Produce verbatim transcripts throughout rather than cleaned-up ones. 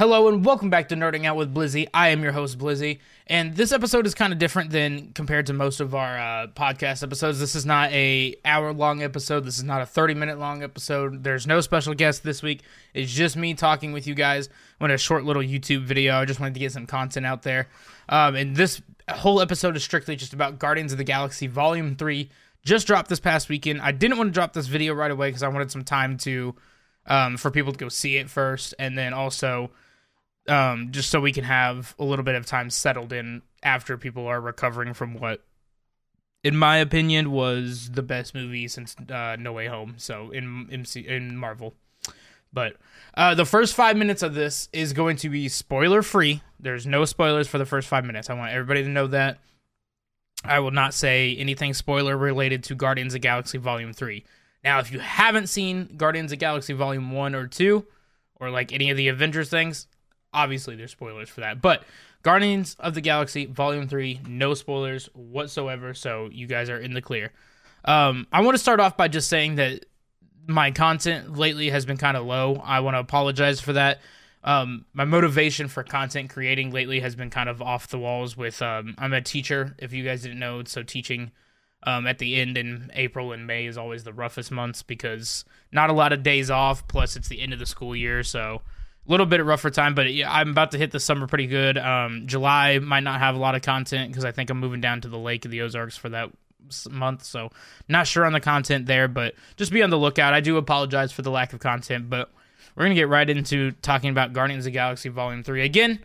Hello and welcome back to Nerding Out with Blizzy. I am your host, Blizzy, and this episode is kind of different than compared to most of our uh, podcast episodes. This is not a hour-long episode. This is not a thirty-minute-long episode. There's no special guest this week. It's just me talking with you guys on a short little YouTube video. I just wanted to get some content out there. Um, and this whole episode is strictly just about Guardians of the Galaxy Volume three. Just dropped this past weekend. I didn't want to drop this video right away because I wanted some time to um, for people to go see it first, and then also... Um, just so we can have a little bit of time settled in after people are recovering from what, in my opinion, was the best movie since uh, No Way Home. So in M C U, in Marvel, but uh, the first five minutes of this is going to be spoiler free. There's no spoilers for the first five minutes. I want everybody to know that. I will not say anything spoiler related to Guardians of the Galaxy Volume three. Now, if you haven't seen Guardians of the Galaxy Volume one or two, or like any of the Avengers things, obviously, there's spoilers for that, but Guardians of the Galaxy Volume three, no spoilers whatsoever, so you guys are in the clear. Um, I want to start off by just saying that my content lately has been kind of low. I want to apologize for that. Um, my motivation for content creating lately has been kind of off the walls with, um, I'm a teacher, if you guys didn't know, so teaching um, at the end in April and May is always the roughest months because not a lot of days off, plus it's the end of the school year, so... little bit of rougher time, but yeah, I'm about to hit the summer pretty good. Um, July might not have a lot of content because I think I'm moving down to the Lake of the Ozarks for that month, so not sure on the content there, but just be on the lookout. I do apologize for the lack of content, but we're going to get right into talking about Guardians of the Galaxy Volume three. Again,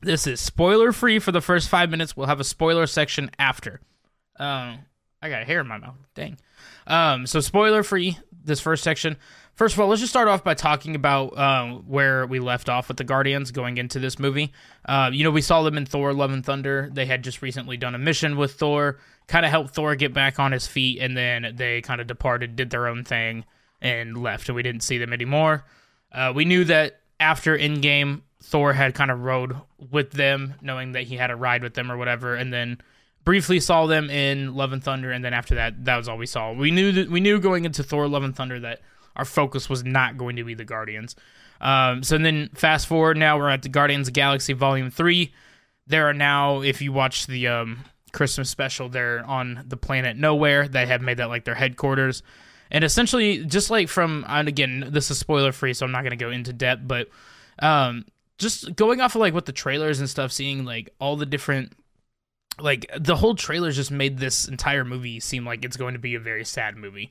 this is spoiler-free for the first five minutes. We'll have a spoiler section after. Um, I got a hair in my mouth. Dang. Um, so spoiler-free, this first section. First of all, let's just start off by talking about uh, where we left off with the Guardians going into this movie. Uh, you know, we saw them in Thor Love and Thunder. They had just recently done a mission with Thor, kind of helped Thor get back on his feet, and then they kind of departed, did their own thing, and left, and we didn't see them anymore. Uh, we knew that after Endgame, Thor had kind of rode with them, knowing that he had a ride with them or whatever, and then briefly saw them in Love and Thunder, and then after that, that was all we saw. We knew that, we knew going into Thor Love and Thunder that our focus was not going to be the Guardians. Um, so then fast forward, now we're at the Guardians of the Galaxy Volume three. There are now, if you watch the um, Christmas special, they're on the planet Nowhere. They have made that like their headquarters. And essentially, just like from, and again, this is spoiler-free, so I'm not going to go into depth, but um, just going off of like what the trailers and stuff, seeing like all the different, like the whole trailer just made this entire movie seem like it's going to be a very sad movie.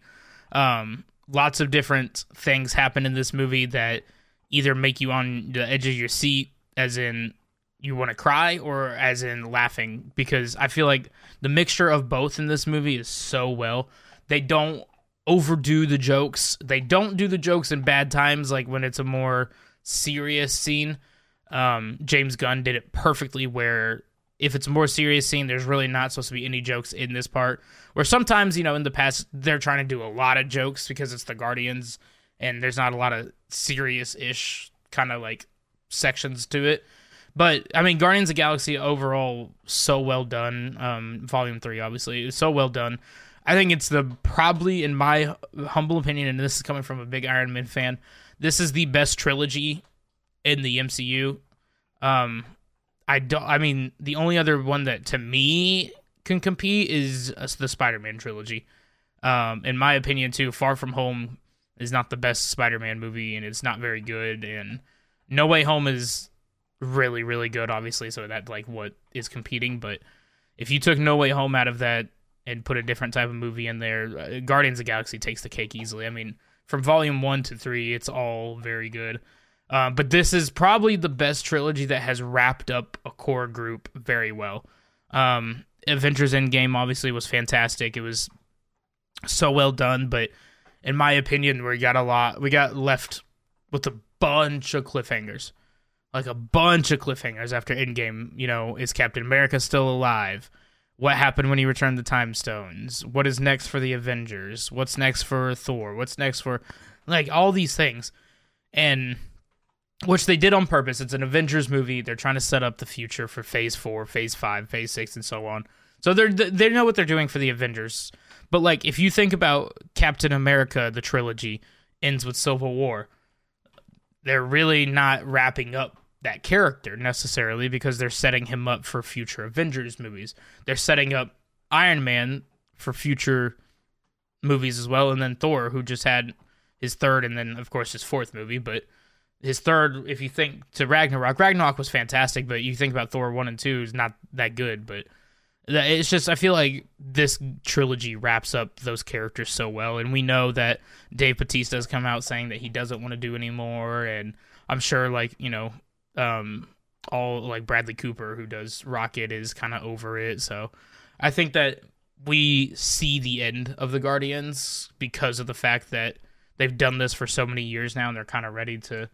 Um Lots of different things happen in this movie that either make you on the edge of your seat, as in you want to cry, or as in laughing, because I feel like the mixture of both in this movie is so well. They don't overdo the jokes. They don't do the jokes in bad times, like when it's a more serious scene. Um, James Gunn did it perfectly where... if it's a more serious scene, there's really not supposed to be any jokes in this part. Where sometimes, you know, in the past, they're trying to do a lot of jokes because it's the Guardians, and there's not a lot of serious-ish kind of, like, sections to it. But, I mean, Guardians of the Galaxy overall, so well done. Um, Volume three, obviously, is so well done. I think it's the, probably, in my humble opinion, and this is coming from a big Iron Man fan, this is the best trilogy in the M C U. Um... I don't. I mean, the only other one that to me can compete is the Spider-Man trilogy. Um, in my opinion, too, Far From Home is not the best Spider-Man movie, and it's not very good. And No Way Home is really, really good, obviously. So that's like what is competing. But if you took No Way Home out of that and put a different type of movie in there, Guardians of the Galaxy takes the cake easily. I mean, from Volume One to Three, it's all very good. Uh, but this is probably the best trilogy that has wrapped up a core group very well. Um, Avengers Endgame obviously was fantastic. It was so well done, but in my opinion, we got a lot. We got left with a bunch of cliffhangers, like a bunch of cliffhangers after Endgame. You know, is Captain America still alive? What happened when he returned the Time Stones? What is next for the Avengers? What's next for Thor? What's next for like all these things? And which they did on purpose. It's an Avengers movie. They're trying to set up the future for Phase Four, Phase Five, Phase Six, and so on. So they they know what they're doing for the Avengers. But like, if you think about Captain America, the trilogy ends with Civil War. they're really not wrapping up that character necessarily, because they're setting him up for future Avengers movies. They're setting up Iron Man for future movies as well, and then Thor, who just had his third and then, of course, his fourth movie. But his third, if you think to Ragnarok, Ragnarok was fantastic, but you think about Thor one and two, is not that good. But it's just, I feel like this trilogy wraps up those characters so well, and we know that Dave Bautista has come out saying that he doesn't want to do anymore, and I'm sure, like, you know, um, all, like, Bradley Cooper, who does Rocket, is kind of over it. So I think that we see the end of the Guardians because of the fact that they've done this for so many years now, and they're kind of ready to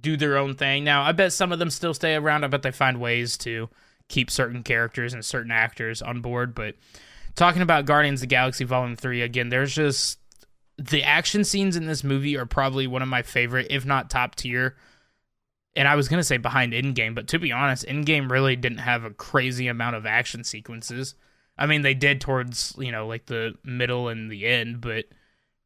do their own thing. Now, I bet some of them still stay around. I bet they find ways to keep certain characters and certain actors on board. But talking about Guardians of the Galaxy Volume three, again, there's just... the action scenes in this movie are probably one of my favorite, if not top tier. And I was going to say behind Endgame, but to be honest, Endgame really didn't have a crazy amount of action sequences. I mean, they did towards, you know, like the middle and the end, but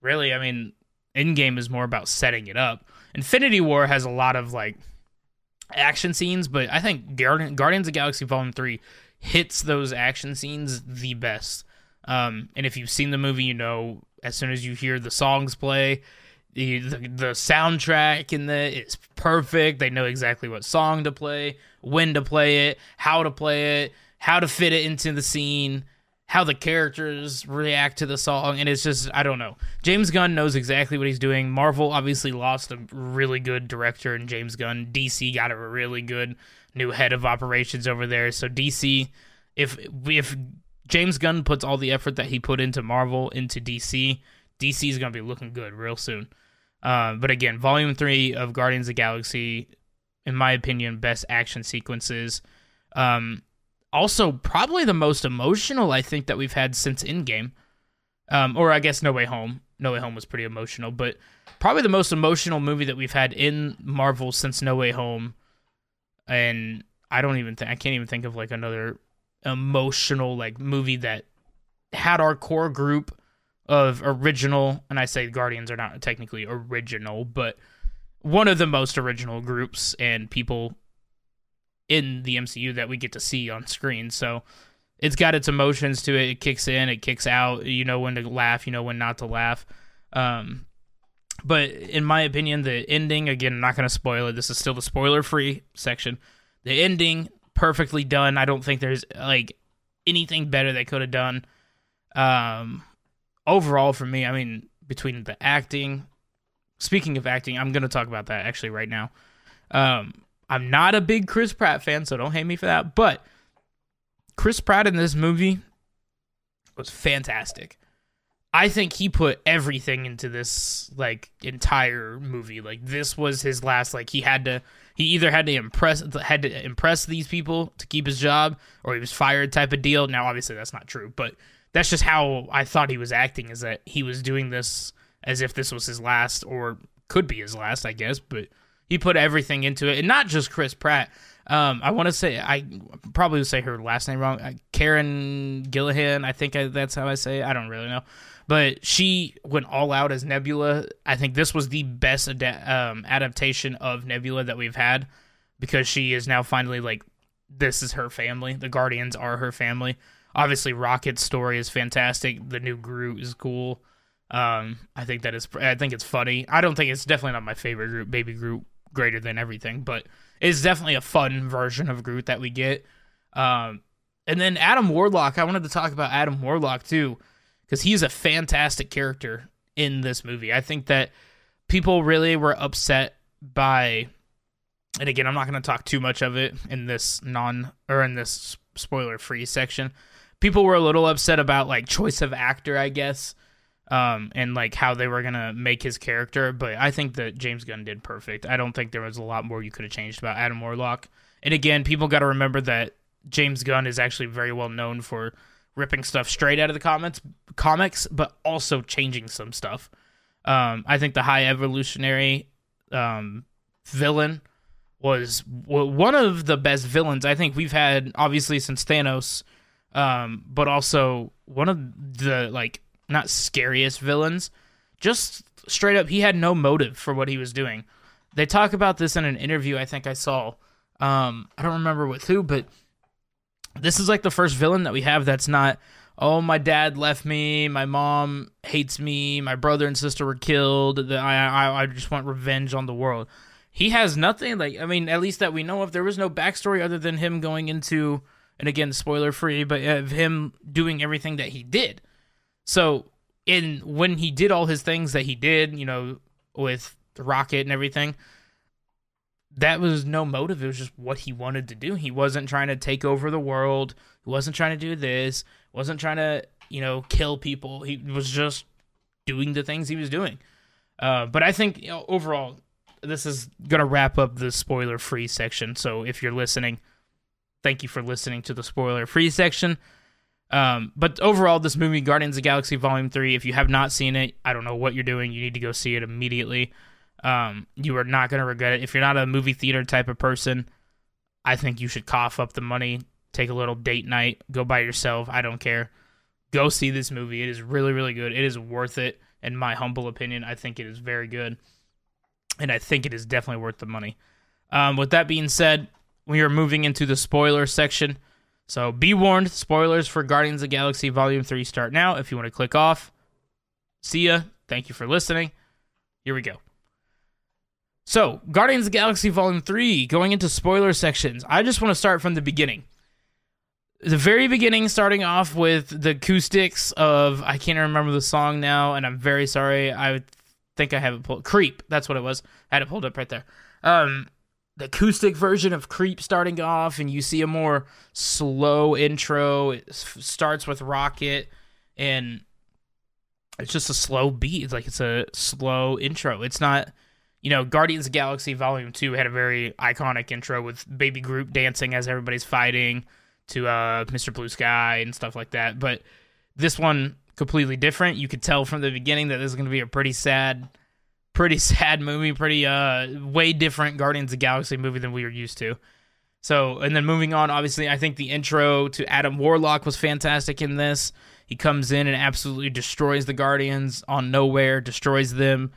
really, I mean, Endgame is more about setting it up. Infinity War has a lot of, like, action scenes, but I think Guardians of the Galaxy Volume three hits those action scenes the best. Um, and if you've seen the movie, you know, as soon as you hear the songs play, the, the, the soundtrack in the it's perfect. They know exactly what song to play, when to play it, how to play it, how to fit it into the scene, how the characters react to the song, and it's just, I don't know. James Gunn knows exactly what he's doing. Marvel obviously lost a really good director in James Gunn. D C got a really good new head of operations over there. So D C, if if James Gunn puts all the effort that he put into Marvel into D C, D C is going to be looking good real soon. Uh, but again, Volume three of Guardians of the Galaxy, in my opinion, best action sequences. Um... Also, probably the most emotional, I think, that we've had since Endgame. Um, or I guess No Way Home. No Way Home was pretty emotional, but probably the most emotional movie that we've had in Marvel since No Way Home. And I don't even think, I can't even think of, like, another emotional, like, movie that had our core group of original, and I say Guardians are not technically original, but one of the most original groups and people in the M C U that we get to see on screen. So it's got its emotions to it. It kicks in, it kicks out, you know when to laugh, you know when not to laugh. Um, but in my opinion, the ending, again, I'm not going to spoil it. This is still the spoiler-free section. The ending, perfectly done. I don't think there's, like, anything better they could have done. Um, overall, for me, I mean, between the acting, speaking of acting, I'm going to talk about that actually right now. Um, I'm not a big Chris Pratt fan, so don't hate me for that, but Chris Pratt in this movie was fantastic. I think he put everything into this, like, entire movie. Like, this was his last, like, he had to, he either had to impress, had to impress these people to keep his job, or he was fired type of deal. Now, obviously, that's not true, but that's just how I thought he was acting, is that he was doing this as if this was his last, or could be his last, I guess, but he put everything into it, and not just Chris Pratt. Um, I want to say, I probably would say her last name wrong, Karen Gillihan, I think I, that's how I say it. I don't really know. But she went all out as Nebula. I think this was the best ad- um, adaptation of Nebula that we've had, because she is now finally, like, this is her family. The Guardians are her family. Obviously, Rocket's story is fantastic. The new Groot is cool. Um, I think that is, I think it's funny. I don't think, it's definitely not my favorite Groot, Baby Groot, greater than everything, but it's definitely a fun version of Groot that we get. Um, and then Adam Warlock, I wanted to talk about Adam Warlock too, because he's a fantastic character in this movie. I think that people really were upset by, and again, I'm not going to talk too much of it in this non, or in this spoiler-free section. People were a little upset about, like, choice of actor, I guess, Um, and, like, how they were going to make his character. But I think that James Gunn did perfect. I don't think there was a lot more you could have changed about Adam Warlock. And, again, people got to remember that James Gunn is actually very well known for ripping stuff straight out of the comments, comics, but also changing some stuff. Um, I think the High Evolutionary um, villain was one of the best villains I think we've had, obviously, since Thanos. Um, but also one of the, like, not scariest villains, just straight up, he had no motive for what he was doing. They talk about this in an interview I think I saw. Um, I don't remember with who, but this is like the first villain that we have that's not, oh, my dad left me, my mom hates me, my brother and sister were killed, I, I, I just want revenge on the world. He has nothing, like, I mean, at least that we know of. There was no backstory other than him going into, and again, spoiler-free, but of him doing everything that he did. So, in when he did all his things that he did, you know, with the Rocket and everything, that was no motive. It was just what he wanted to do. He wasn't trying to take over the world. He wasn't trying to do this. Wasn't trying to, you know, kill people. He was just doing the things he was doing. Uh, but I think, you know, overall, this is going to wrap up the spoiler-free section. So if you're listening, thank you for listening to the spoiler-free section. Um, but overall, this movie, Guardians of the Galaxy Volume three, if you have not seen it, I don't know what you're doing. You need to go see it immediately. Um, you are not going to regret it. If you're not a movie theater type of person, I think you should cough up the money, take a little date night, go by yourself. I don't care. Go see this movie. It is really, really good. It is worth it. In my humble opinion, I think it is very good. And I think it is definitely worth the money. Um, with that being said, we are moving into the spoiler section. So be warned, spoilers for Guardians of the Galaxy Volume three start now. If you want to click off, see ya. Thank you for listening. Here we go. So, Guardians of the Galaxy Volume three, going into spoiler sections. I just want to start from the beginning. The very beginning, starting off with the acoustics of, I can't remember the song now, and I'm very sorry, I think I have it pulled. Creep, that's what it was. I had it pulled up right there. Um, the acoustic version of Creep starting off, and you see a more slow intro. It starts with Rocket, and it's just a slow beat. It's like it's a slow intro. It's not... You know, Guardians of the Galaxy Volume two had a very iconic intro with Baby Groot dancing as everybody's fighting to uh, Mister Blue Sky and stuff like that. But this one, completely different. You could tell from the beginning that this is going to be a pretty sad, pretty sad movie, pretty uh, way different Guardians of the Galaxy movie than we were used to. So, and then moving on, obviously, I think the intro to Adam Warlock was fantastic in this. He comes in and absolutely destroys the Guardians on nowhere, destroys them.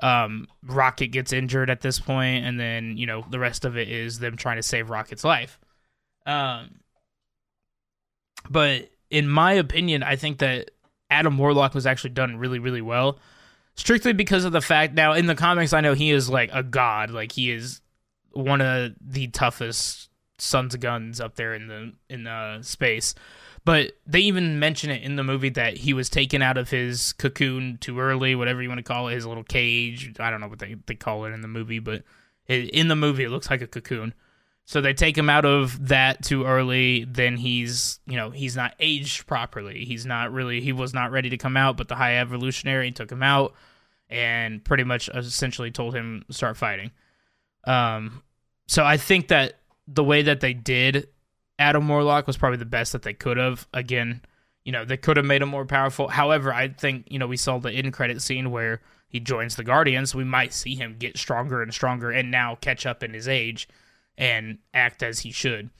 Um, Rocket gets injured at this point, and then, you know, the rest of it is them trying to save Rocket's life. Um, but in my opinion, I think that Adam Warlock was actually done really, really well, strictly because of the fact, now in the comics, I know he is like a god, like he is one of the toughest sons of guns up there in the, in the space. But they even mention it in the movie that he was taken out of his cocoon too early, whatever you want to call it, his little cage. I don't know what they, they call it in the movie, but in the movie, it looks like a cocoon. So they take him out of that too early. Then he's, you know, he's not aged properly. He's not really, he was not ready to come out, but the High Evolutionary took him out and pretty much essentially told him to start fighting. Um, so I think that the way that they did Adam Warlock was probably the best that they could have. Again, you know, they could have made him more powerful. However, I think, you know, we saw the end credit scene where he joins the Guardians. We might see him get stronger and stronger and now catch up in his age and act as he should.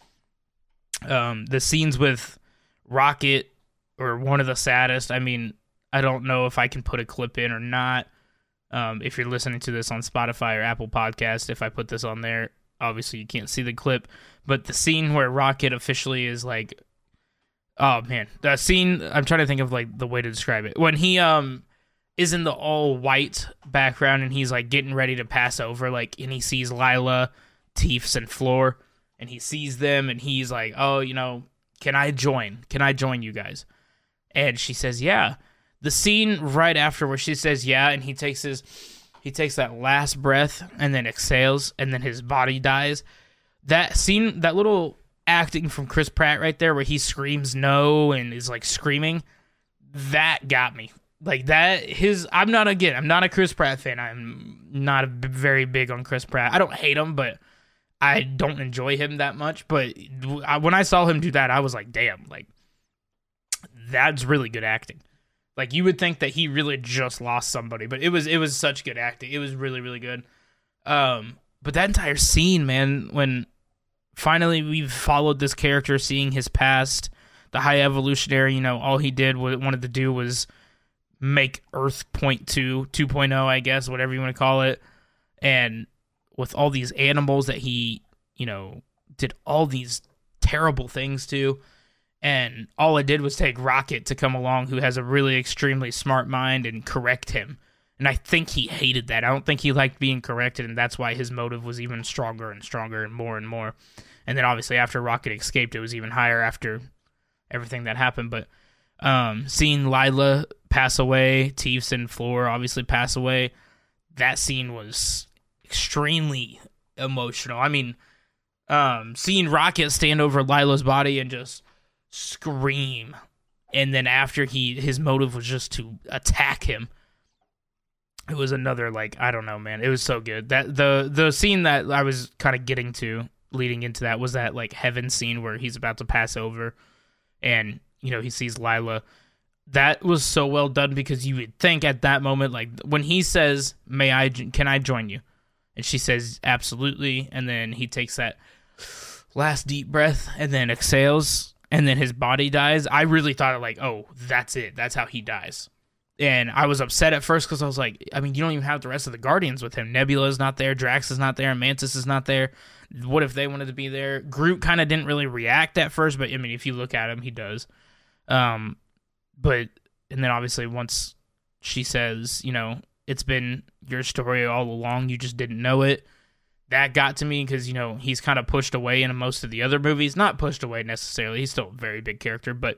Um, the scenes with Rocket were one of the saddest. I mean, I don't know if I can put a clip in or not. Um, if you're listening to this on Spotify or Apple Podcast, if I put this on there, obviously you can't see the clip, but the scene where Rocket officially is like, oh man, that scene, I'm trying to think of like the way to describe it. When he um is in the all white background and he's like getting ready to pass over, like, and he sees Lylla, Teefs, and Floor, and he sees them and he's like, oh, you know, can I join? Can I join you guys? And she says, yeah. The scene right after where she says, yeah, and he takes his... He takes that last breath and then exhales, and then his body dies. That scene, that little acting from Chris Pratt right there where he screams no and is like screaming, that got me. Like that, his, I'm not, again, I'm not a Chris Pratt fan. I'm not a b- very big on Chris Pratt. I don't hate him, but I don't enjoy him that much. But I, when I saw him do that, I was like, damn, like that's really good acting. Like, you would think that he really just lost somebody, but it was it was such good acting. It was really, really good. Um, but that entire scene, man, when finally we've followed this character, seeing his past, the High Evolutionary, you know, all he did, what it wanted to do was make Earth point two, two point oh, I guess, whatever you want to call it, and with all these animals that he, you know, did all these terrible things to. And all it did was take Rocket to come along, who has a really extremely smart mind, and correct him. And I think he hated that. I don't think he liked being corrected, and that's why his motive was even stronger and stronger and more and more. And then obviously after Rocket escaped, it was even higher after everything that happened. But um, seeing Lylla pass away, Teefs and Floor obviously pass away, that scene was extremely emotional. I mean, um, seeing Rocket stand over Lila's body and just scream, and then after he his motive was just to attack him, it was another, like, I don't know, man, it was so good. That the the scene that I was kind of getting to leading into that was that, like, heaven scene where he's about to pass over and, you know, he sees Lylla. That was so well done, because you would think at that moment, like, when he says, may I can I join you, and she says absolutely, and then he takes that last deep breath and then exhales, and then his body dies. I really thought, like, oh, that's it. That's how he dies. And I was upset at first, because I was like, I mean, you don't even have the rest of the Guardians with him. Nebula's not there. Drax is not there. Mantis is not there. What if they wanted to be there? Groot kind of didn't really react at first, but, I mean, if you look at him, he does. Um, but, and then obviously once she says, you know, it's been your story all along, you just didn't know it. That got to me, because, you know, he's kind of pushed away in most of the other movies. Not pushed away necessarily. He's still a very big character, but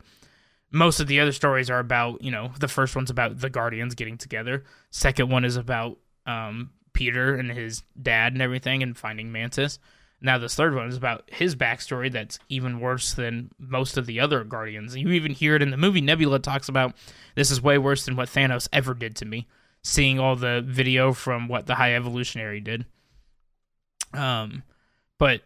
most of the other stories are about, you know, the first one's about the Guardians getting together. Second one is about um, Peter and his dad and everything and finding Mantis. Now this third one is about his backstory that's even worse than most of the other Guardians. You even hear it in the movie. Nebula talks about, this is way worse than what Thanos ever did to me, seeing all the video from what the High Evolutionary did. Um, but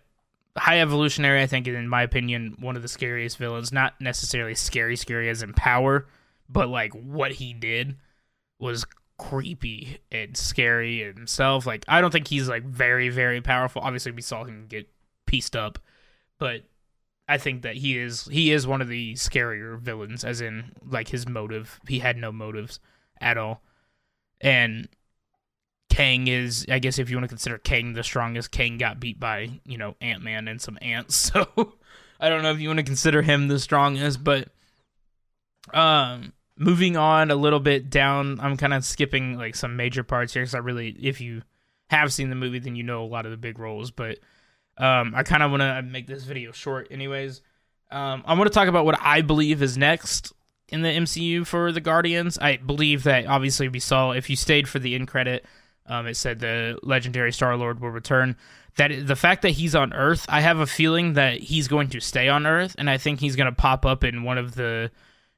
High Evolutionary, I think, is, in my opinion, one of the scariest villains. Not necessarily scary, scary as in power, but, like, what he did was creepy and scary himself. Like, I don't think he's, like, very, very powerful. Obviously, we saw him get pieced up, but I think that he is, he is one of the scarier villains, as in, like, his motive. He had no motives at all. And Kang is, I guess if you want to consider Kang the strongest, Kang got beat by, you know, Ant-Man and some ants, so I don't know if you want to consider him the strongest, but um, moving on a little bit down, I'm kind of skipping, like, some major parts here, because I really, if you have seen the movie, then you know a lot of the big roles, but um, I kind of want to make this video short anyways. Um, I want to talk about what I believe is next in the M C U for the Guardians. I believe that, obviously, we saw, if you stayed for the end credit, Um, it said the legendary Star-Lord will return. That the fact that he's on Earth, I have a feeling that he's going to stay on Earth, and I think he's going to pop up in one of the,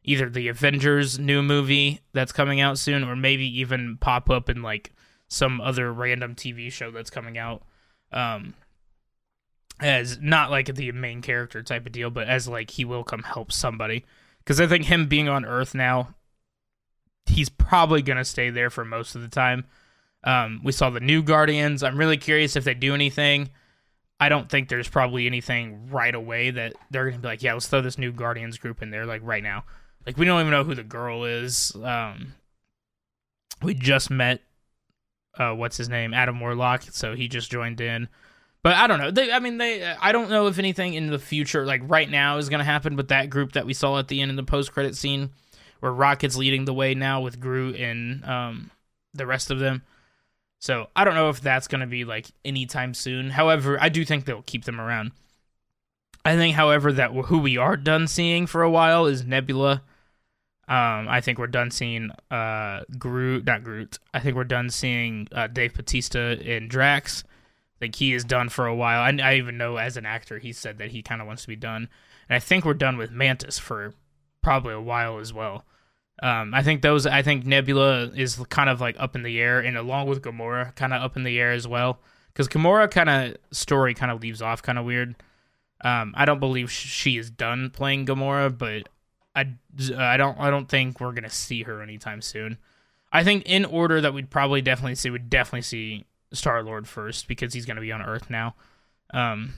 either the Avengers new movie that's coming out soon, or maybe even pop up in, like, some other random T V show that's coming out, um, as not, like, the main character type of deal, but as, like, he will come help somebody. Because I think him being on Earth now, he's probably going to stay there for most of the time. Um, we saw the new Guardians. I'm really curious if they do anything. I don't think there's probably anything right away that they're going to be like, yeah, let's throw this new Guardians group in there, like, right now. Like, we don't even know who the girl is. Um, we just met, uh, what's his name, Adam Warlock, so he just joined in. But I don't know. They, I mean, they. I don't know if anything in the future, like, right now is going to happen, but that group that we saw at the end of the post-credit scene, where Rocket's leading the way now with Groot and um, the rest of them. So I don't know if that's going to be, like, anytime soon. However, I do think they'll keep them around. I think, however, that who we are done seeing for a while is Nebula. Um, I think we're done seeing uh, Groot, not Groot. I think we're done seeing uh, Dave Bautista and Drax. I think he is done for a while. I, I even know as an actor he said that he kind of wants to be done. And I think we're done with Mantis for probably a while as well. Um, I think those. I think Nebula is kind of, like, up in the air, and along with Gamora, kind of up in the air as well. Because Gamora kind of story kind of leaves off kind of weird. Um, I don't believe she is done playing Gamora, but I, I don't I don't think we're gonna see her anytime soon. I think in order that we'd probably definitely see would definitely see Star-Lord first, because he's gonna be on Earth now. Um,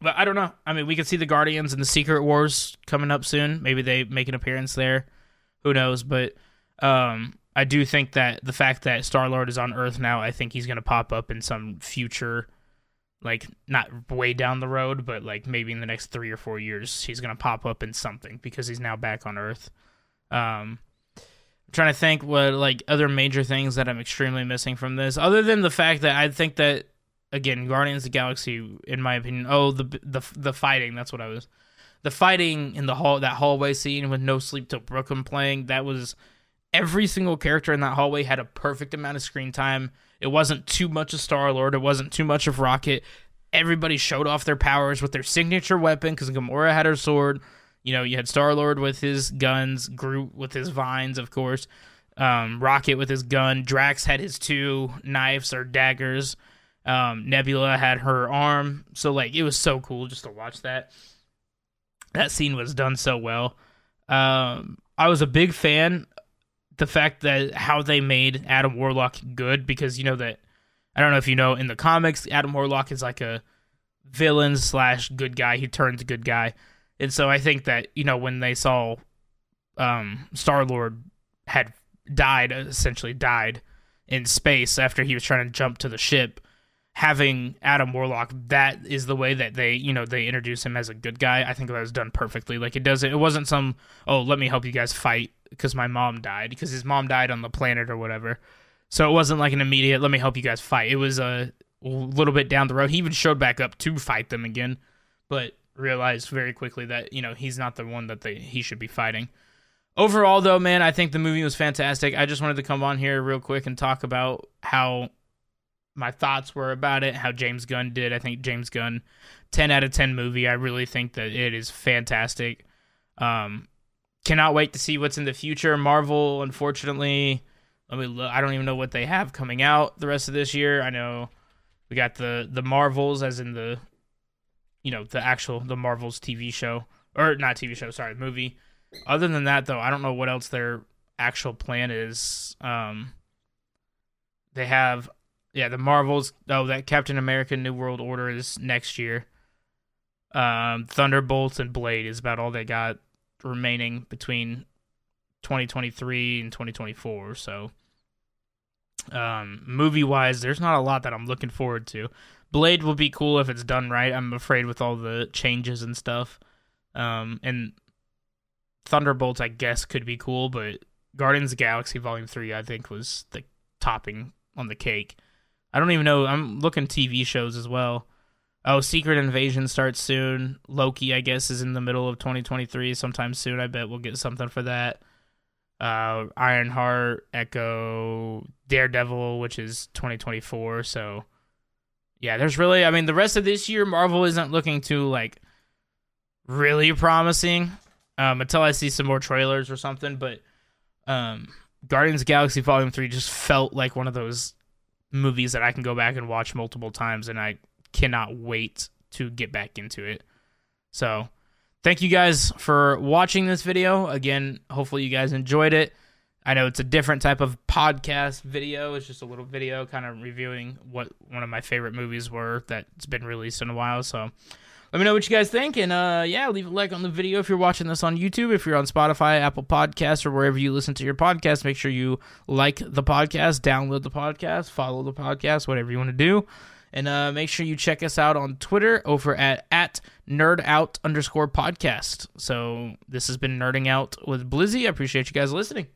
but I don't know. I mean, we could see the Guardians and the Secret Wars coming up soon. Maybe they make an appearance there. Who knows, but um, I do think that the fact that Star-Lord is on Earth now, I think he's going to pop up in some future, like, not way down the road, but, like, maybe in the next three or four years, he's going to pop up in something because he's now back on Earth. Um, I'm trying to think what, like, other major things that I'm extremely missing from this, other than the fact that I think that, again, Guardians of the Galaxy, in my opinion, oh, the the the fighting, that's what I was... The fighting in the hall, that hallway scene with No Sleep Till Brooklyn playing, that was... Every single character in that hallway had a perfect amount of screen time. It wasn't too much of Star-Lord. It wasn't too much of Rocket. Everybody showed off their powers with their signature weapon, because Gamora had her sword. You know, you had Star-Lord with his guns, Groot with his vines, of course, um, Rocket with his gun, Drax had his two knives or daggers, um, Nebula had her arm. So, like, it was so cool just to watch that. That scene was done so well. Um, I was a big fan. The fact that how they made Adam Warlock good, because you know that, I don't know if you know, in the comics, Adam Warlock is like a villain slash good guy. He turns good guy. And so I think that, you know, when they saw um, Star-Lord had died, essentially died in space after he was trying to jump to the ship, having Adam Warlock, that is the way that they, you know, they introduce him as a good guy. I think that was done perfectly. Like, it doesn't, it wasn't some, oh, let me help you guys fight because my mom died, because his mom died on the planet or whatever. So it wasn't like an immediate, let me help you guys fight. It was a little bit down the road. He even showed back up to fight them again, but realized very quickly that, you know, he's not the one that they, he should be fighting. Overall, though, man, I think the movie was fantastic. I just wanted to come on here real quick and talk about how my thoughts were about it, how James Gunn did. I think James Gunn, ten out of ten movie. I really think that it is fantastic. Um, cannot wait to see what's in the future. Marvel, unfortunately, let me look. I don't even know what they have coming out the rest of this year. I know we got the the Marvels, as in the, you know, the actual the Marvels T V show, or not T V show, sorry, movie. Other than that, though, I don't know what else their actual plan is. Um, they have. Yeah, the Marvels. Oh, that Captain America New World Order is next year. Um, Thunderbolts and Blade is about all they got remaining between twenty twenty-three and twenty twenty-four. So, um, movie-wise, there's not a lot that I'm looking forward to. Blade will be cool if it's done right, I'm afraid, with all the changes and stuff. Um, and Thunderbolts, I guess, could be cool, but Guardians of the Galaxy Volume three, I think, was the topping on the cake. I don't even know. I'm looking T V shows as well. Oh, Secret Invasion starts soon. Loki, I guess, is in the middle of twenty twenty-three sometime soon. I bet we'll get something for that. Uh, Ironheart, Echo, Daredevil, which is twenty twenty-four. So, yeah, there's really... I mean, the rest of this year, Marvel isn't looking too, like, really promising um, until I see some more trailers or something. But um, Guardians of the Galaxy Volume three just felt like one of those movies that I can go back and watch multiple times, and I cannot wait to get back into it. So thank you guys for watching this video. Again, hopefully you guys enjoyed it. I know it's a different type of podcast video. It's just a little video kind of reviewing what one of my favorite movies were that's been released in a while. So let me know what you guys think, and uh, yeah, leave a like on the video if you're watching this on YouTube. If you're on Spotify, Apple Podcasts, or wherever you listen to your podcast, make sure you like the podcast, download the podcast, follow the podcast, whatever you want to do. And uh, make sure you check us out on Twitter over at, at nerdout underscore podcast. So this has been Nerding Out with Blizzy. I appreciate you guys listening.